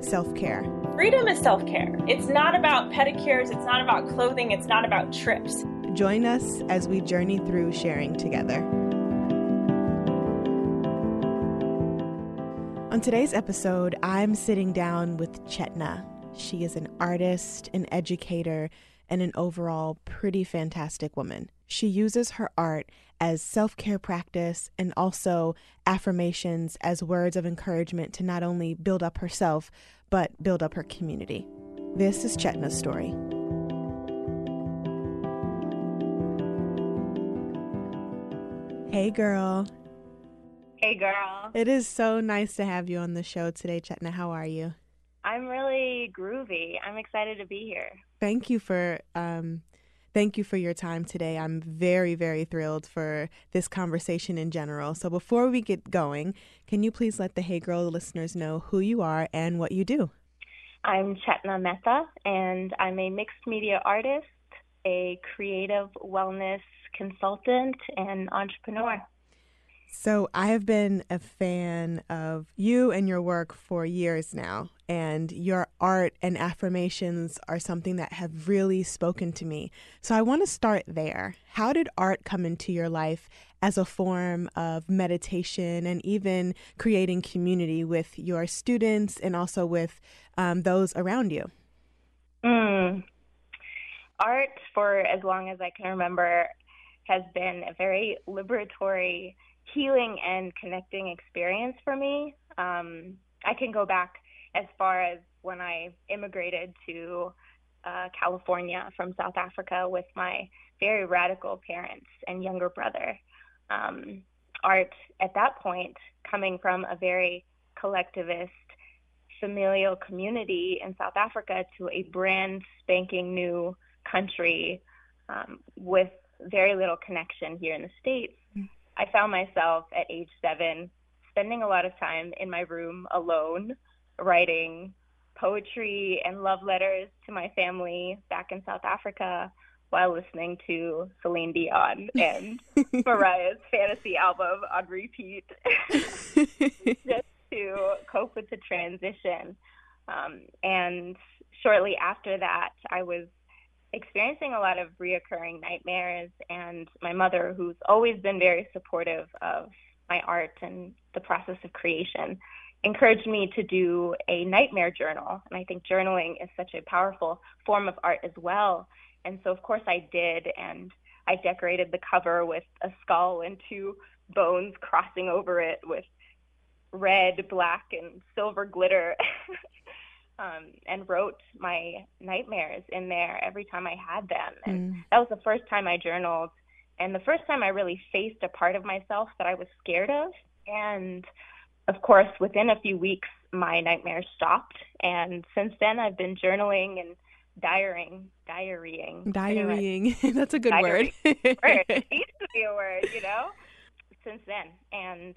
Self-care. Freedom is self-care. It's not about pedicures. It's not about clothing. It's not about trips. Join us as we journey through sharing together. On today's episode, I'm sitting down with Chetna. She is an artist, an educator, and an overall pretty fantastic woman. She uses her art as self-care practice and also affirmations as words of encouragement to not only build up herself, but build up her community. This is Chetna's story. Hey, girl. Hey, girl. It is so nice to have you on the show today, Chetna. How are you? I'm really groovy. I'm excited to be here. Thank you for your time today. I'm very, very thrilled for this conversation in general. So before we get going, can you please let the Hey Girl listeners know who you are and what you do? I'm Chetna Mehta, and I'm a mixed media artist, a creative wellness consultant, and entrepreneur. So I have been a fan of you and your work for years now. And your art and affirmations are something that have really spoken to me. So I want to start there. How did art come into your life as a form of meditation and even creating community with your students and also with those around you? Art, for as long as I can remember, has been a very liberatory, healing, and connecting experience for me. I can go back as far as when I immigrated to California from South Africa with my very radical parents and younger brother. Art at that point, coming from a very collectivist familial community in South Africa to a brand spanking new country with very little connection here in the States, I found myself at age 7 spending a lot of time in my room alone, writing poetry and love letters to my family back in South Africa while listening to Celine Dion and Mariah's Fantasy album on repeat just to cope with the transition. And shortly after that, I was experiencing a lot of reoccurring nightmares, and my mother, who's always been very supportive of my art and the process of creation, encouraged me to do a nightmare journal. And I think journaling is such a powerful form of art as well. And so, of course, I did. And I decorated the cover with a skull and 2 bones crossing over it with red, black, and silver glitter and wrote my nightmares in there every time I had them. And that was the first time I journaled and the first time I really faced a part of myself that I was scared of. And of course, within a few weeks, my nightmares stopped. And since then, I've been journaling and diarying. Diarying. That's a good word. It needs to be a word, you know, since then. And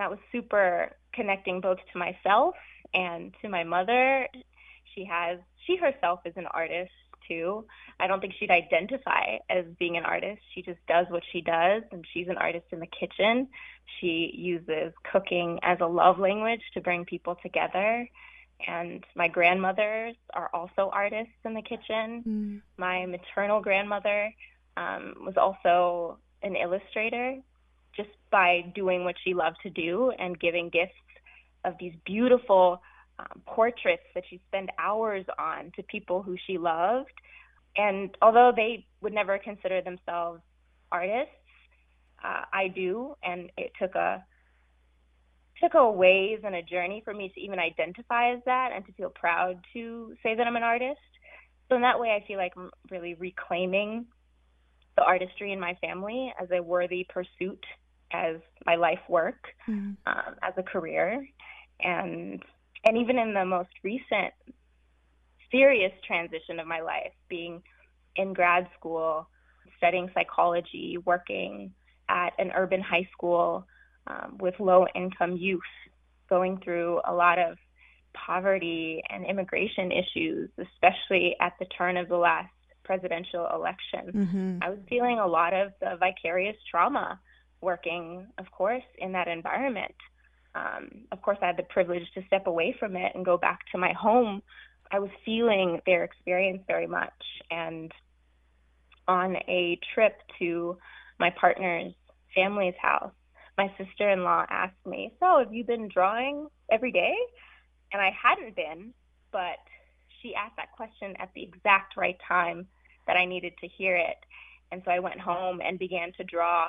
that was super connecting both to myself and to my mother. She herself is an artist, too. I don't think she'd identify as being an artist. She just does what she does, and she's an artist in the kitchen. She uses cooking as a love language to bring people together. And my grandmothers are also artists in the kitchen. My maternal grandmother was also an illustrator, just by doing what she loved to do and giving gifts of these beautiful portraits that she spent hours on to people who she loved. And although they would never consider themselves artists, I do. And it took a ways and a journey for me to even identify as that and to feel proud to say that I'm an artist. So in that way, I feel like I'm really reclaiming the artistry in my family as a worthy pursuit, as my life work, as a career. And And even in the most recent serious transition of my life, being in grad school, studying psychology, working at an urban high school with low-income youth, going through a lot of poverty and immigration issues, especially at the turn of the last presidential election. Mm-hmm. I was feeling a lot of the vicarious trauma working, of course, in that environment. Of course, I had the privilege to step away from it and go back to my home. I was feeling their experience very much. And on a trip to my partner's family's house, my sister-in-law asked me, "So, have you been drawing every day?" And I hadn't been, but she asked that question at the exact right time that I needed to hear it. And so I went home and began to draw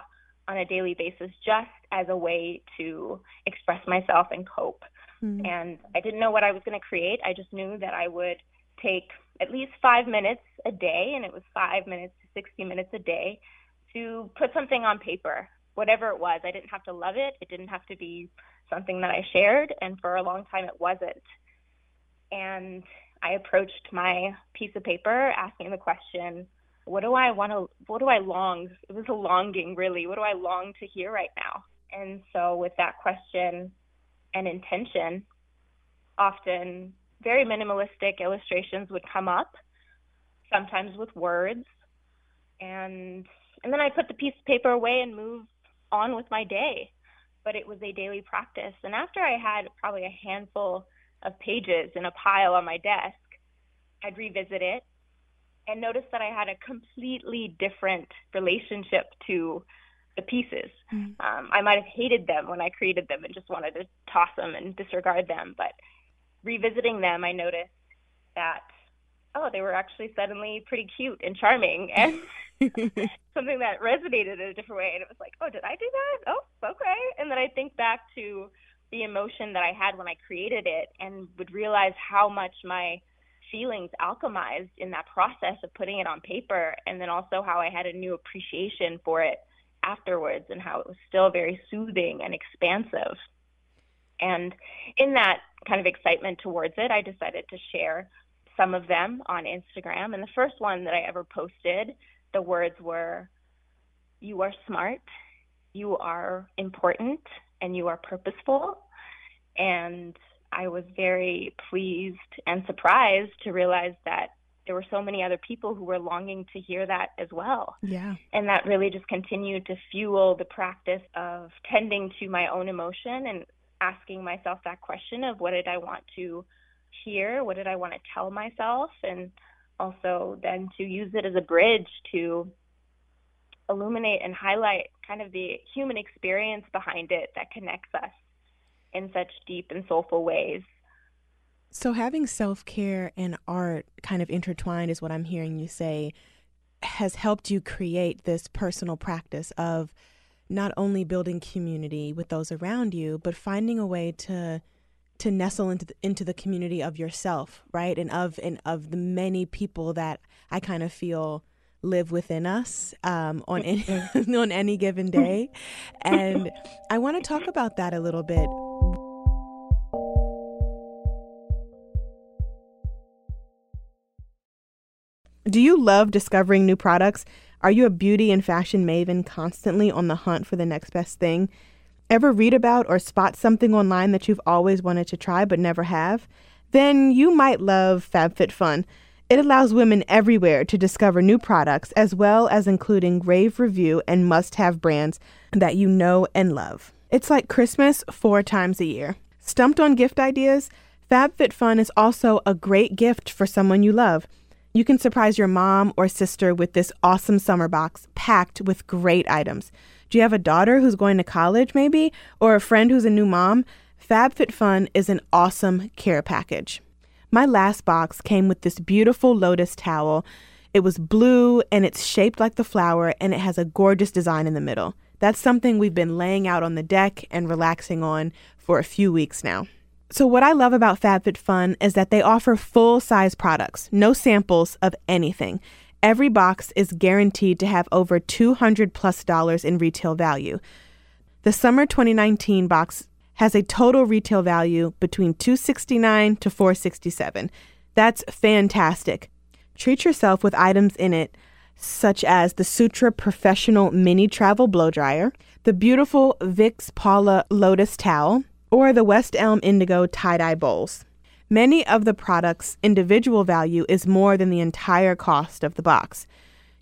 on a daily basis just as a way to express myself and cope. Mm-hmm. And I didn't know what I was going to create. I just knew that I would take at least 5 minutes a day, and it was 5 minutes to 60 minutes a day, to put something on paper, whatever it was. I didn't have to love it. It didn't have to be something that I shared, and for a long time it wasn't. And I approached my piece of paper asking the question, it was a longing, really. What do I long to hear right now? And so with that question and intention, often very minimalistic illustrations would come up, sometimes with words. And then I put the piece of paper away and moved on with my day. But it was a daily practice. And after I had probably a handful of pages in a pile on my desk, I'd revisit it and notice that I had a completely different relationship to the pieces. Mm-hmm. I might have hated them when I created them and just wanted to toss them and disregard them. But revisiting them, I noticed that, they were actually suddenly pretty cute and charming and something that resonated in a different way. And it was like, did I do that? Oh, okay. And then I think back to the emotion that I had when I created it and would realize how much my feelings alchemized in that process of putting it on paper, and then also how I had a new appreciation for it afterwards and how it was still very soothing and expansive. And in that kind of excitement towards it, I decided to share some of them on Instagram. And the first one that I ever posted, the words were, "You are smart, you are important, and you are purposeful." And I was very pleased and surprised to realize that there were so many other people who were longing to hear that as well. Yeah. And that really just continued to fuel the practice of tending to my own emotion and asking myself that question of, what did I want to hear? What did I want to tell myself? And also then to use it as a bridge to illuminate and highlight kind of the human experience behind it that connects us in such deep and soulful ways. So having self-care and art kind of intertwined is what I'm hearing you say has helped you create this personal practice of not only building community with those around you, but finding a way to nestle into the community of yourself, right? And of the many people that I kind of feel live within us on any given day. And I want to talk about that a little bit. Do you love discovering new products? Are you a beauty and fashion maven constantly on the hunt for the next best thing? Ever read about or spot something online that you've always wanted to try but never have? Then you might love FabFitFun. It allows women everywhere to discover new products, as well as including rave review and must-have brands that you know and love. It's like Christmas 4 times a year. Stumped on gift ideas? FabFitFun is also a great gift for someone you love. You can surprise your mom or sister with this awesome summer box packed with great items. Do you have a daughter who's going to college, maybe, or a friend who's a new mom? FabFitFun is an awesome care package. My last box came with this beautiful lotus towel. It was blue, and it's shaped like the flower, and it has a gorgeous design in the middle. That's something we've been laying out on the deck and relaxing on for a few weeks now. So what I love about FabFitFun is that they offer full-size products, no samples of anything. Every box is guaranteed to have over $200+ in retail value. The summer 2019 box has a total retail value between $269 to $467. That's fantastic. Treat yourself with items in it, such as the Sutra Professional Mini Travel Blow Dryer, the beautiful Vicks Paula Lotus Towel, or the West Elm Indigo Tie-Dye Bowls. Many of the products' individual value is more than the entire cost of the box.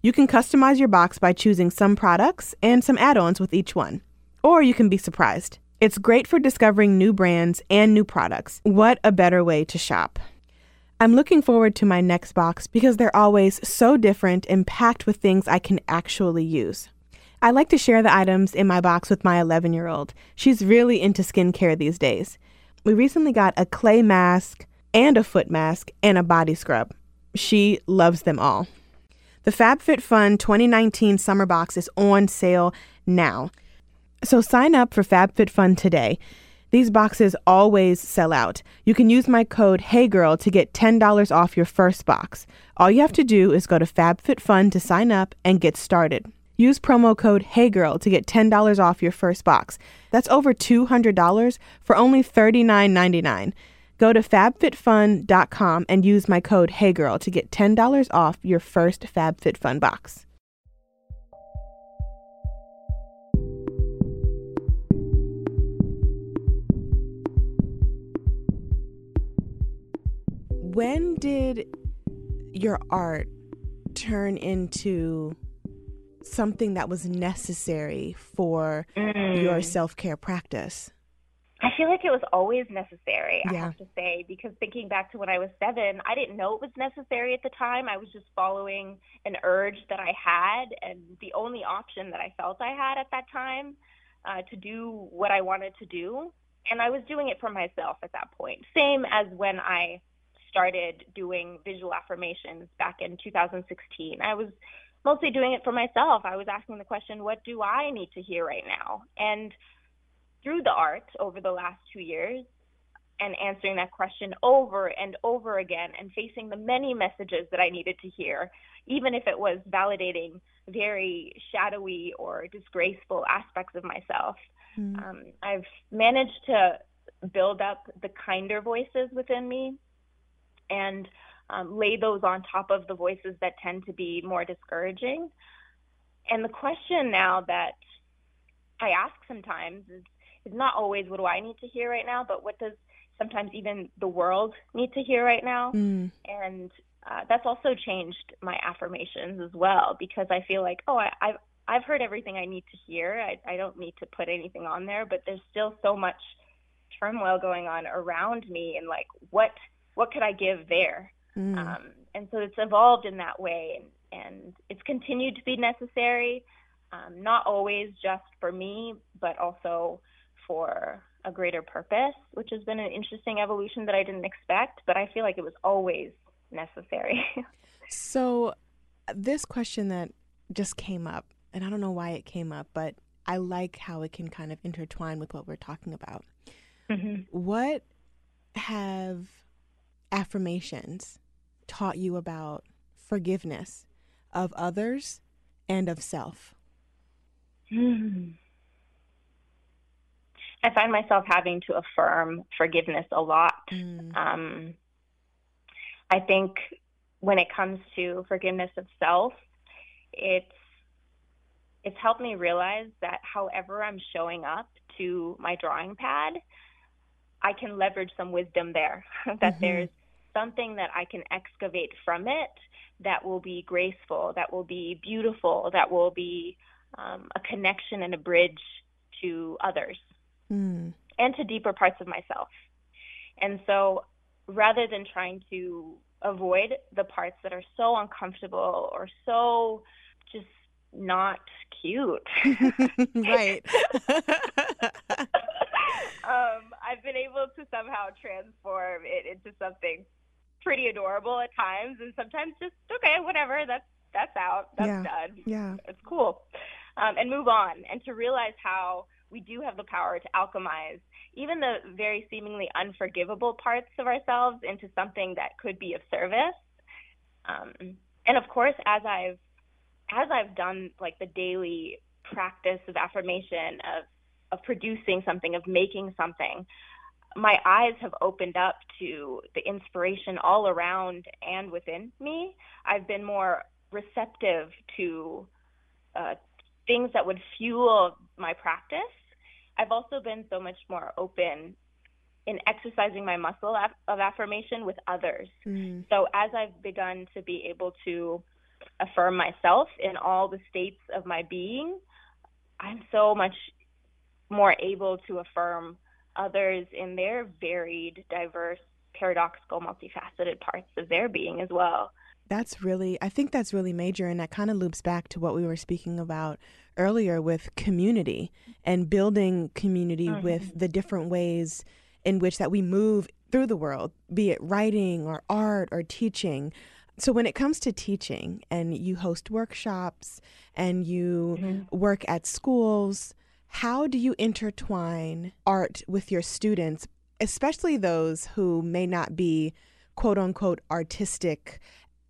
You can customize your box by choosing some products and some add-ons with each one. Or you can be surprised. It's great for discovering new brands and new products. What a better way to shop. I'm looking forward to my next box because they're always so different and packed with things I can actually use. I like to share the items in my box with my 11-year-old. She's really into skincare these days. We recently got a clay mask and a foot mask and a body scrub. She loves them all. The FabFitFun 2019 summer box is on sale now. So sign up for FabFitFun today. These boxes always sell out. You can use my code HeyGirl to get $10 off your first box. All you have to do is go to FabFitFun to sign up and get started. Use promo code HeyGirl to get $10 off your first box. That's over $200 for only $39.99. Go to FabFitFun.com and use my code HeyGirl to get $10 off your first FabFitFun box. When did your art turn into something that was necessary for your self-care practice? I feel like it was always necessary, I have to say, because thinking back to when I was 7, I didn't know it was necessary at the time. I was just following an urge that I had, and the only option that I felt I had at that time to do what I wanted to do. And I was doing it for myself at that point, same as when I started doing visual affirmations back in 2016. I was mostly doing it for myself. I was asking the question, what do I need to hear right now? And through the art over the last 2 years and answering that question over and over again and facing the many messages that I needed to hear, even if it was validating very shadowy or disgraceful aspects of myself, I've managed to build up the kinder voices within me and lay those on top of the voices that tend to be more discouraging. And the question now that I ask sometimes is not always, what do I need to hear right now? But what does sometimes even the world need to hear right now? And that's also changed my affirmations as well, because I feel like, I've heard everything I need to hear. I don't need to put anything on there, but there's still so much turmoil going on around me, and like, what could I give there? And so it's evolved in that way, and it's continued to be necessary, not always just for me, but also for a greater purpose, which has been an interesting evolution that I didn't expect, but I feel like it was always necessary. So this question that just came up, and I don't know why it came up, but I like how it can kind of intertwine with what we're talking about. What have affirmations taught you about forgiveness of others and of self? I find myself having to affirm forgiveness a lot. I think when it comes to forgiveness of self, it's helped me realize that however I'm showing up to my drawing pad, I can leverage some wisdom there, that there's something that I can excavate from it that will be graceful, that will be beautiful, that will be a connection and a bridge to others and to deeper parts of myself. And so rather than trying to avoid the parts that are so uncomfortable or so just not cute. I've been able to somehow transform it into something pretty adorable at times, and sometimes just, okay, whatever, that's out, that's done. It's cool. And move on, and to realize how we do have the power to alchemize even the very seemingly unforgivable parts of ourselves into something that could be of service. And of course, as I've done like the daily practice of affirmation, of of producing something, of making something. My eyes have opened up to the inspiration all around and within me. I've been more receptive to things that would fuel my practice. I've also been so much more open in exercising my muscle of affirmation with others. Mm. So as I've begun to be able to affirm myself in all the states of my being, I'm so much more able to affirm others in their varied, diverse, paradoxical, multifaceted parts of their being as well. That's really, I think that's really major. And that kind of loops back to what we were speaking about earlier with community and building community mm-hmm. with the different ways in which that we move through the world, be it writing or art or teaching. So when it comes to teaching, and you host workshops and you mm-hmm. work at schools, how do you intertwine art with your students, especially those who may not be, quote unquote, artistic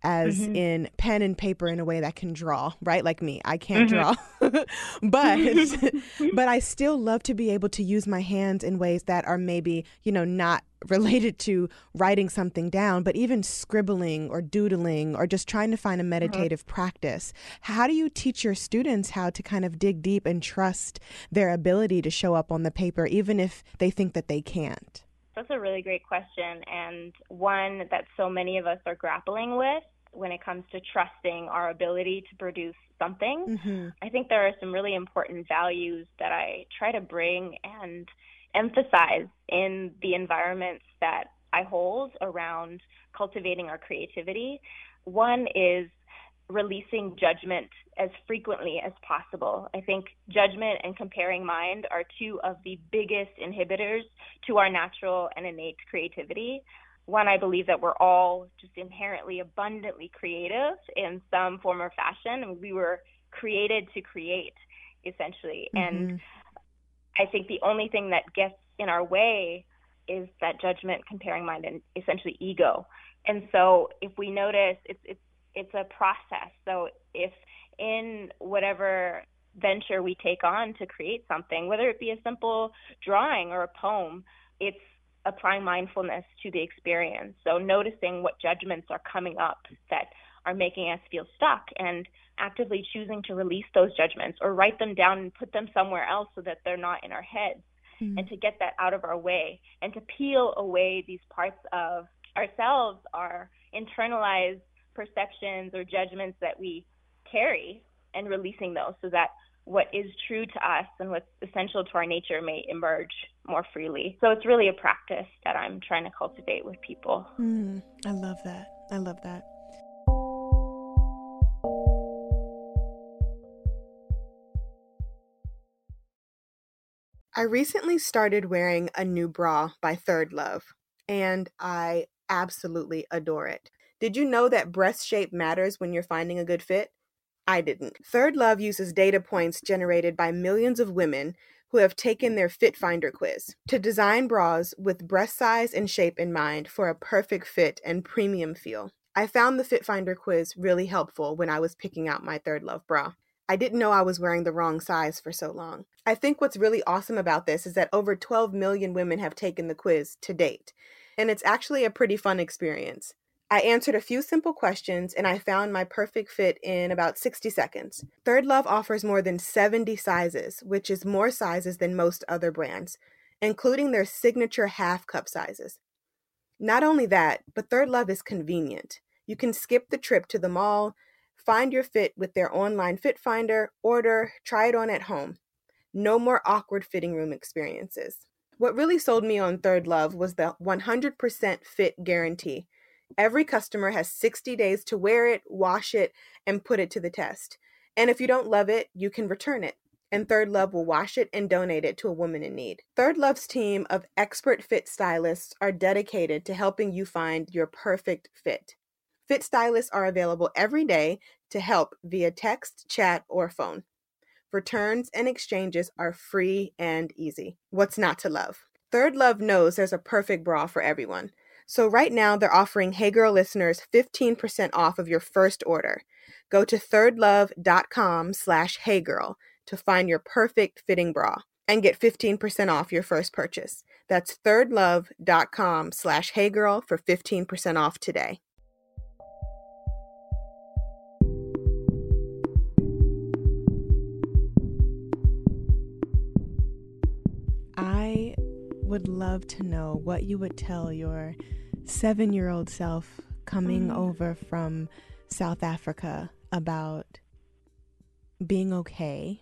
as mm-hmm. in pen and paper in a way that can draw, right? Like me, I can't mm-hmm. draw, but I still love to be able to use my hands in ways that are maybe, you know, not related to writing something down, but even scribbling or doodling or just trying to find a meditative mm-hmm. practice. How do you teach your students how to kind of dig deep and trust their ability to show up on the paper, even if they think that they can't? That's a really great question, and one that so many of us are grappling with when it comes to trusting our ability to produce something. Mm-hmm. I think there are some really important values that I try to bring and emphasize in the environments that I hold around cultivating our creativity. One is releasing judgment as frequently as possible. I think judgment and comparing mind are two of the biggest inhibitors to our natural and innate creativity. One, I believe that we're all just inherently abundantly creative in some form or fashion, and we were created to create, essentially. Mm-hmm. And I think the only thing that gets in our way is that judgment, comparing mind, and essentially ego. And so if we notice, it's a process. So if in whatever venture we take on to create something, whether it be a simple drawing or a poem, it's applying mindfulness to the experience. So noticing what judgments are coming up that are making us feel stuck and actively choosing to release those judgments or write them down and put them somewhere else so that they're not in our heads mm-hmm. and to get that out of our way and to peel away these parts of ourselves, our internalized perceptions or judgments that we carry, and releasing those so that what is true to us and what's essential to our nature may emerge more freely. So it's really a practice that I'm trying to cultivate with people. I love that. I love that. I recently started wearing a new bra by Third Love, and I absolutely adore it. Did you know that breast shape matters when you're finding a good fit? I didn't. Third Love uses data points generated by millions of women who have taken their Fit Finder quiz to design bras with breast size and shape in mind for a perfect fit and premium feel. I found the Fit Finder quiz really helpful when I was picking out my Third Love bra. I didn't know I was wearing the wrong size for so long. I think what's really awesome about this is that over 12 million women have taken the quiz to date, and it's actually a pretty fun experience. I answered a few simple questions, and I found my perfect fit in about 60 seconds. Third Love offers more than 70 sizes, which is more sizes than most other brands, including their signature half cup sizes. Not only that, but Third Love is convenient. You can skip the trip to the mall, find your fit with their online fit finder, order, try it on at home. No more awkward fitting room experiences. What really sold me on Third Love was the 100% fit guarantee. Every customer has 60 days to wear it, wash it, and put it to the test. And if you don't love it, you can return it. And Third Love will wash it and donate it to a woman in need. Third Love's team of expert fit stylists are dedicated to helping you find your perfect fit. Fit stylists are available every day to help via text, chat, or phone. Returns and exchanges are free and easy. What's not to love? Third Love knows there's a perfect bra for everyone. So right now, they're offering Hey Girl listeners 15% off of your first order. Go to thirdlove.com/heygirl to find your perfect fitting bra. and get 15% off your first purchase. That's thirdlove.com/heygirl for 15% off today. I would love to know what you would tell your 7-year-old self coming over from South Africa about being okay,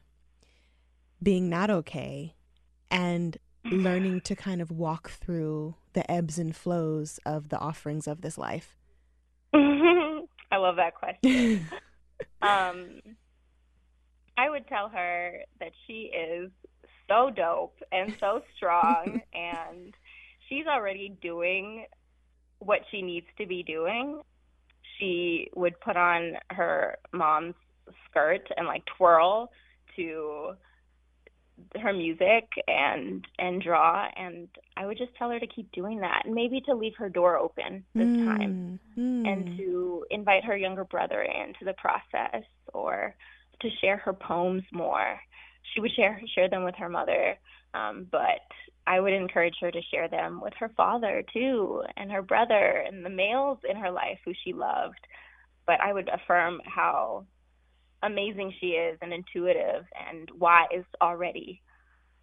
being not okay, and learning to kind of walk through the ebbs and flows of the offerings of this life. I love that question. I would tell her that she is so dope and so strong, and she's already doing what she needs to be doing. She would put on her mom's skirt and like twirl to her music and draw, and I would just tell her to keep doing that, and maybe to leave her door open this time and to invite her younger brother into the process, or to share her poems more. She would share them with her mother, but I would encourage her to share them with her father too, and her brother, and the males in her life who she loved. But I would affirm how amazing she is, and intuitive, and wise already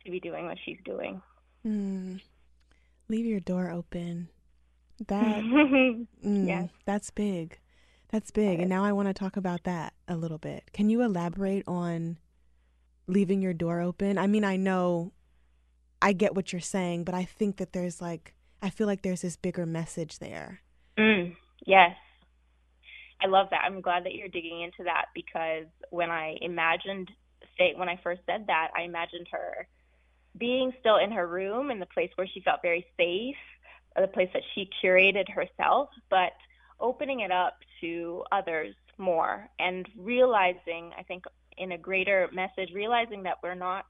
to be doing what she's doing. Leave your door open. That yes. That's big. And now I want to talk about that a little bit. Can you elaborate on leaving your door open? I mean, I know I get what you're saying, but I think that there's like, I feel like there's this bigger message there. Yes. I love that. I'm glad that you're digging into that, because when I first said that, I imagined her being still in her room, in the place where she felt very safe, the place that she curated herself, but opening it up to others more, and realizing, I think in a greater message, realizing that we're not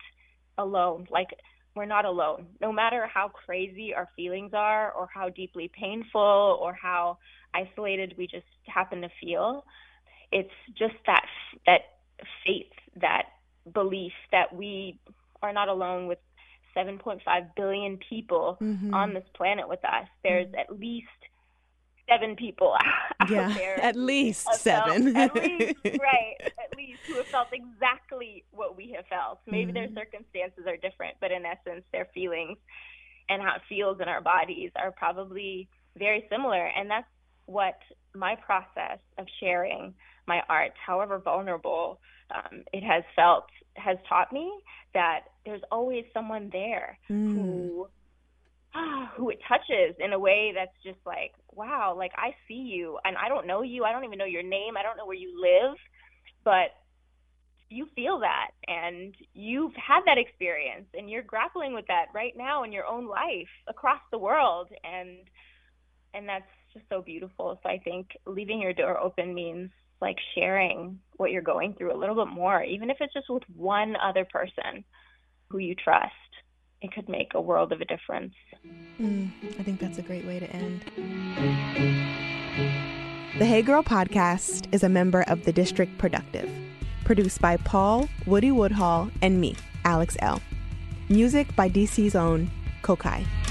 alone. Like, we're not alone. No matter how crazy our feelings are, or how deeply painful, or how isolated we just happen to feel, it's just that faith, that belief that we are not alone with 7.5 billion people on this planet with us. There's at least 7 people out there. At least who have felt exactly what we have felt. Maybe their circumstances are different, but in essence, their feelings and how it feels in our bodies are probably very similar. And that's what my process of sharing my art, however vulnerable it has felt, has taught me that there's always someone there who it touches in a way that's just like, wow, like I see you, and I don't know you. I don't even know your name. I don't know where you live, but you feel that, and you've had that experience, and you're grappling with that right now in your own life across the world. And that's just so beautiful. So I think leaving your door open means like sharing what you're going through a little bit more, even if it's just with one other person who you trust. It could make a world of a difference. I think that's a great way to end. The Hey Girl podcast is a member of the District Productive, produced by Paul, Woody Woodhall, and me, Alex L. Music by DC's own Kokai.